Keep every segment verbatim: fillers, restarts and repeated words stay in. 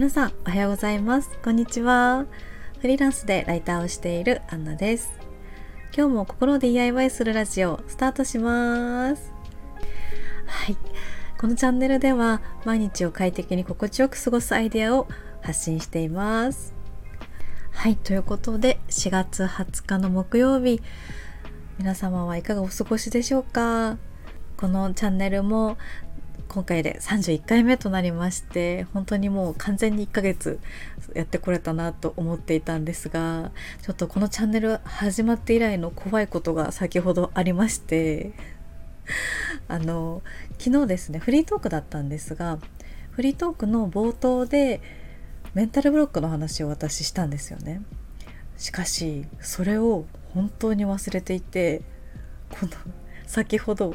皆さんおはようございます。こんにちは。フリーランスでライターをしているアンナです。今日も心を ディーアイワイ するラジオスタートします。はい、このチャンネルでは毎日を快適に心地よく過ごすアイデアを発信しています。はい、ということでしがつはつかの木曜日、皆様はいかがお過ごしでしょうか。このチャンネルも今回でさんじゅういっかいめとなりまして、本当にもう完全にいっかげつやってこれたなと思っていたんですが、ちょっとこのチャンネル始まって以来の怖いことが先ほどありましてあの昨日ですね、フリートークだったんですが、フリートークの冒頭でメンタルブロックの話を私したんですよね。しかしそれを本当に忘れていて、この先ほど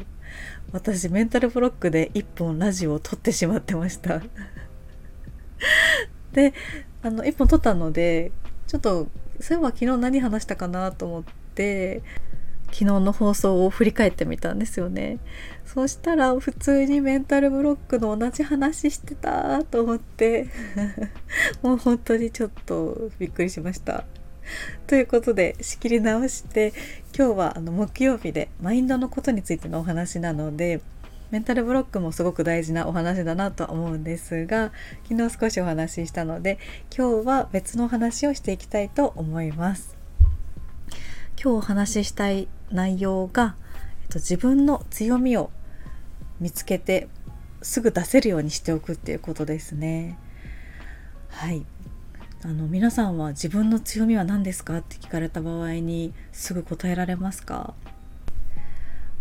私メンタルブロックでいっぽんラジオを撮ってしまってましたで、あのいっぽん撮ったので、ちょっとそういえば昨日何話したかなと思って昨日の放送を振り返ってみたんですよね。そうしたら普通にメンタルブロックの同じ話してたと思ってもう本当にちょっとびっくりしました。ということで仕切り直して、今日はあの木曜日でマインドのことについてのお話なので、メンタルブロックもすごく大事なお話だなとは思うんですが、昨日少しお話ししたので今日は別のお話をしていきたいと思います。今日お話ししたい内容が、えっと、自分の強みを見つけてすぐ出せるようにしておくっていうことですね。はい、あの皆さんは自分の強みは何ですかって聞かれた場合にすぐ答えられますか？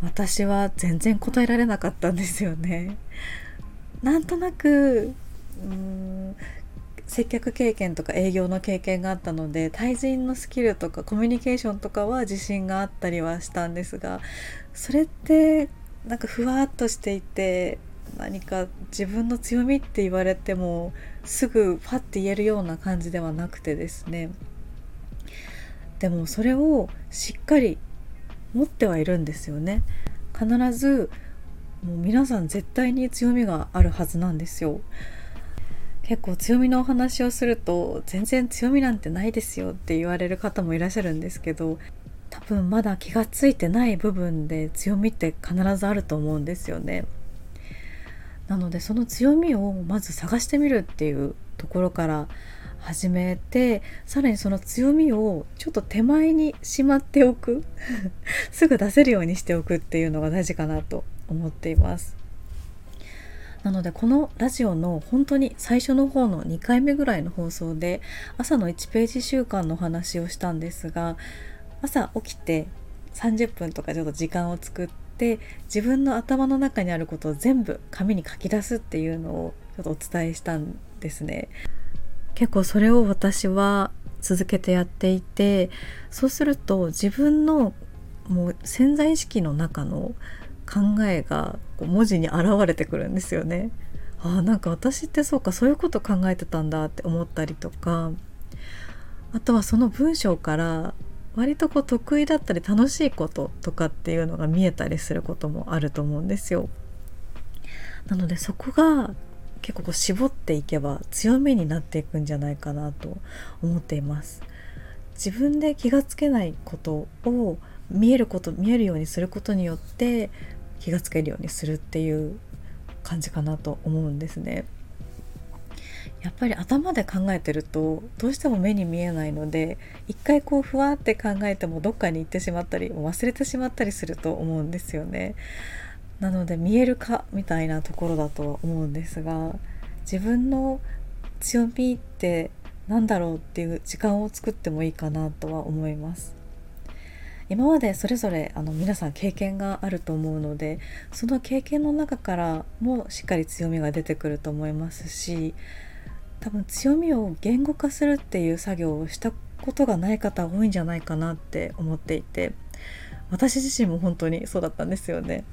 私は全然答えられなかったんですよね。なんとなくうーん接客経験とか営業の経験があったので、対人のスキルとかコミュニケーションとかは自信があったりはしたんですが、それってなんかふわっとしていて、何か自分の強みって言われてもすぐパッて言えるような感じではなくてですね、でもそれをしっかり持ってはいるんですよね。必ずもう皆さん絶対に強みがあるはずなんですよ。結構強みのお話をすると全然強みなんてないですよって言われる方もいらっしゃるんですけど、多分まだ気がついてない部分で強みって必ずあると思うんですよね。なのでその強みをまず探してみるっていうところから始めて、さらにその強みをちょっと手前にしまっておくすぐ出せるようにしておくっていうのが大事かなと思っています。なのでこのラジオの本当に最初の方のにかいめぐらいの放送で朝のいちページ習慣の話をしたんですが、朝起きてさんじゅっぷんとかちょっと時間を作ってで、自分の頭の中にあることを全部紙に書き出すっていうのをちょっとお伝えしたんですね。結構それを私は続けてやっていて、そうすると自分のもう潜在意識の中の考えがこう文字に現れてくるんですよね。あ、なんか私ってそうか、そういうこと考えてたんだって思ったりとか、あとはその文章から割とこう得意だったり楽しいこととかっていうのが見えたりすることもあると思うんですよ。なのでそこが結構こう絞っていけば強みになっていくんじゃないかなと思っています。自分で気がつけないことを見えること、見えるようにすることによって気がつけるようにするっていう感じかなと思うんですね。やっぱり頭で考えてるとどうしても目に見えないので、一回こうふわって考えてもどっかに行ってしまったり忘れてしまったりすると思うんですよね。なので見える化みたいなところだとは思うんですが、自分の強みってなんだろうっていう時間を作ってもいいかなとは思います。今までそれぞれあの皆さん経験があると思うので、その経験の中からもしっかり強みが出てくると思いますし、多分強みを言語化するっていう作業をしたことがない方多いんじゃないかなって思っていて、私自身も本当にそうだったんですよね。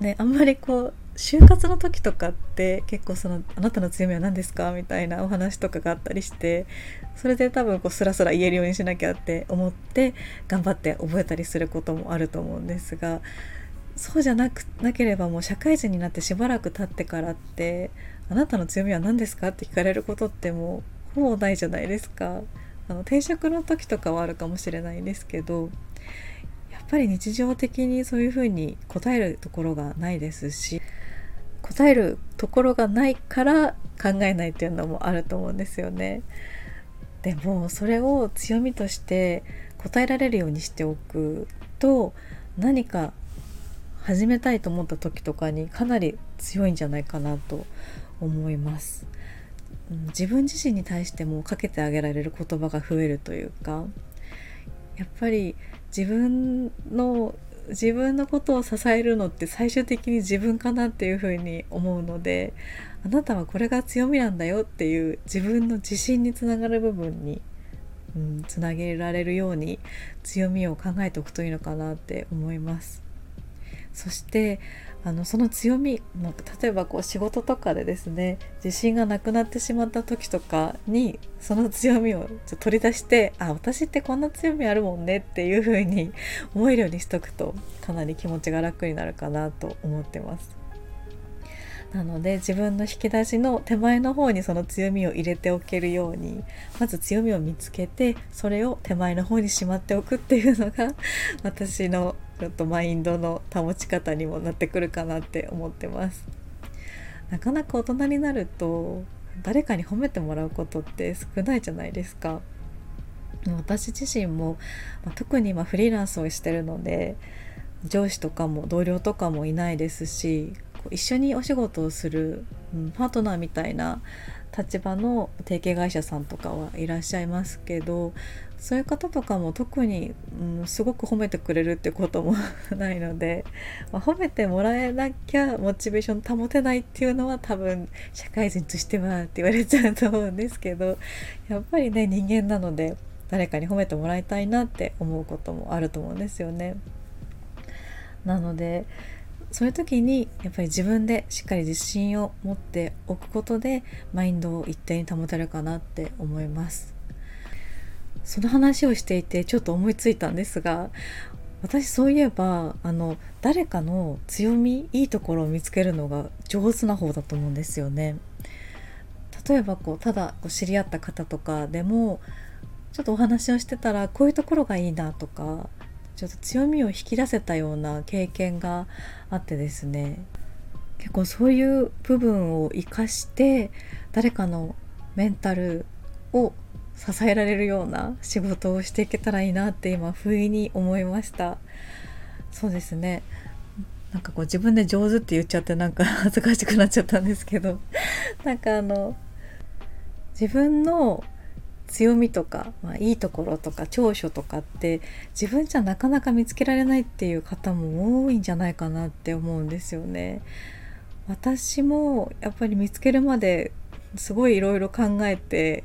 ね、あんまりこう就活の時とかって結構そのあなたの強みは何ですかみたいなお話とかがあったりして、それで多分こうスラスラ言えるようにしなきゃって思って頑張って覚えたりすることもあると思うんですが、そうじゃなくなければもう社会人になってしばらく経ってからってあなたの強みは何ですかって聞かれることってもうほぼないじゃないですか。あの転職の時とかはあるかもしれないんですけど、やっぱり日常的にそういうふうに答えるところがないですし、答えるところがないから考えないっていうのもあると思うんですよね。でもそれを強みとして答えられるようにしておくと、何か始めたいと思った時とかにかなり強いんじゃないかなと思います。自分自身に対してもかけてあげられる言葉が増えるというか、やっぱり自分の自分のことを支えるのって最終的に自分かなっていうふうに思うので、あなたはこれが強みなんだよっていう自分の自信につながる部分に、うん、つなげられるように強みを考えておくといいのかなって思います。そしてあのその強み、例えばこう仕事とかでですね、自信がなくなってしまった時とかにその強みをちょっと取り出して、あ、私ってこんな強みあるもんねっていう風に思えるようにしとくとかなり気持ちが楽になるかなと思ってます。なので自分の引き出しの手前の方にその強みを入れておけるように、まず強みを見つけてそれを手前の方にしまっておくっていうのが私のちょっとマインドの保ち方にもなってくるかなって思ってます。なかなか大人になると誰かに褒めてもらうことって少ないじゃないですか。私自身も特に今フリーランスをしてるので上司とかも同僚とかもいないですし、一緒にお仕事をするパートナーみたいな立場の提携会社さんとかはいらっしゃいますけど、そういう方とかも特に、うん、すごく褒めてくれるってこともないので、まあ、褒めてもらえなきゃモチベーション保てないっていうのは多分社会人としてはって言われちゃうと思うんですけど、やっぱりね人間なので誰かに褒めてもらいたいなって思うこともあると思うんですよね。なのでそういう時にやっぱり自分でしっかり自信を持っておくことでマインドを一定に保てるかなって思います。その話をしていてちょっと思いついたんですが、私そういえばあの誰かの強み、いいところを見つけるのが上手な方だと思うんですよね。例えばこうただ知り合った方とかでもちょっとお話をしてたらこういうところがいいなとか、ちょっと強みを引き出せたような経験があってですね、結構そういう部分を生かして誰かのメンタルを支えられるような仕事をしていけたらいいなって今不意に思いました。そうですね、なんかこう自分で上手って言っちゃってなんか恥ずかしくなっちゃったんですけど、なんかあの自分の強みとか、まあ、いいところとか長所とかって自分じゃなかなか見つけられないっていう方も多いんじゃないかなって思うんですよね。私もやっぱり見つけるまですごいいろいろ考えて、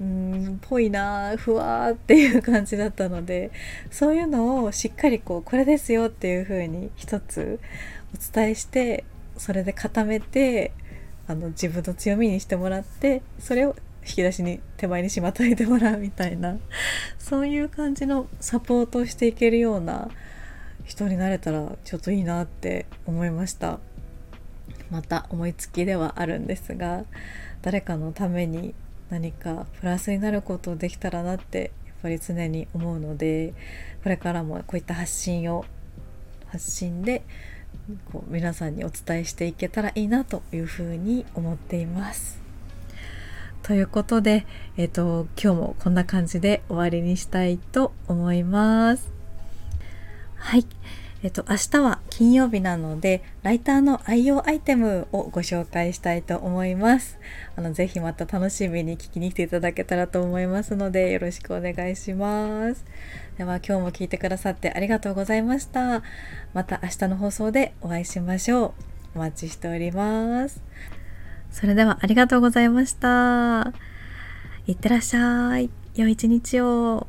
うーんぽいなふわーっていう感じだったので、そういうのをしっかりこうこれですよっていう風に一つお伝えして、それで固めてあの自分の強みにしてもらって、それを引き出しに手前にしまといてもらうみたいな、そういう感じのサポートをしていけるような人になれたらちょっといいなって思いました。また思いつきではあるんですが、誰かのために何かプラスになることをできたらなってやっぱり常に思うので、これからもこういった発信を発信でこう皆さんにお伝えしていけたらいいなというふうに思っています。ということで、えっと、今日もこんな感じで終わりにしたいと思います。はい、えっと、明日は金曜日なので、ライターの愛用アイテムをご紹介したいと思います。あの、ぜひまた楽しみに聞きに来ていただけたらと思いますので、よろしくお願いします。では、今日も聞いてくださってありがとうございました。また明日の放送でお会いしましょう。お待ちしております。それではありがとうございました。いってらっしゃい。良い一日を。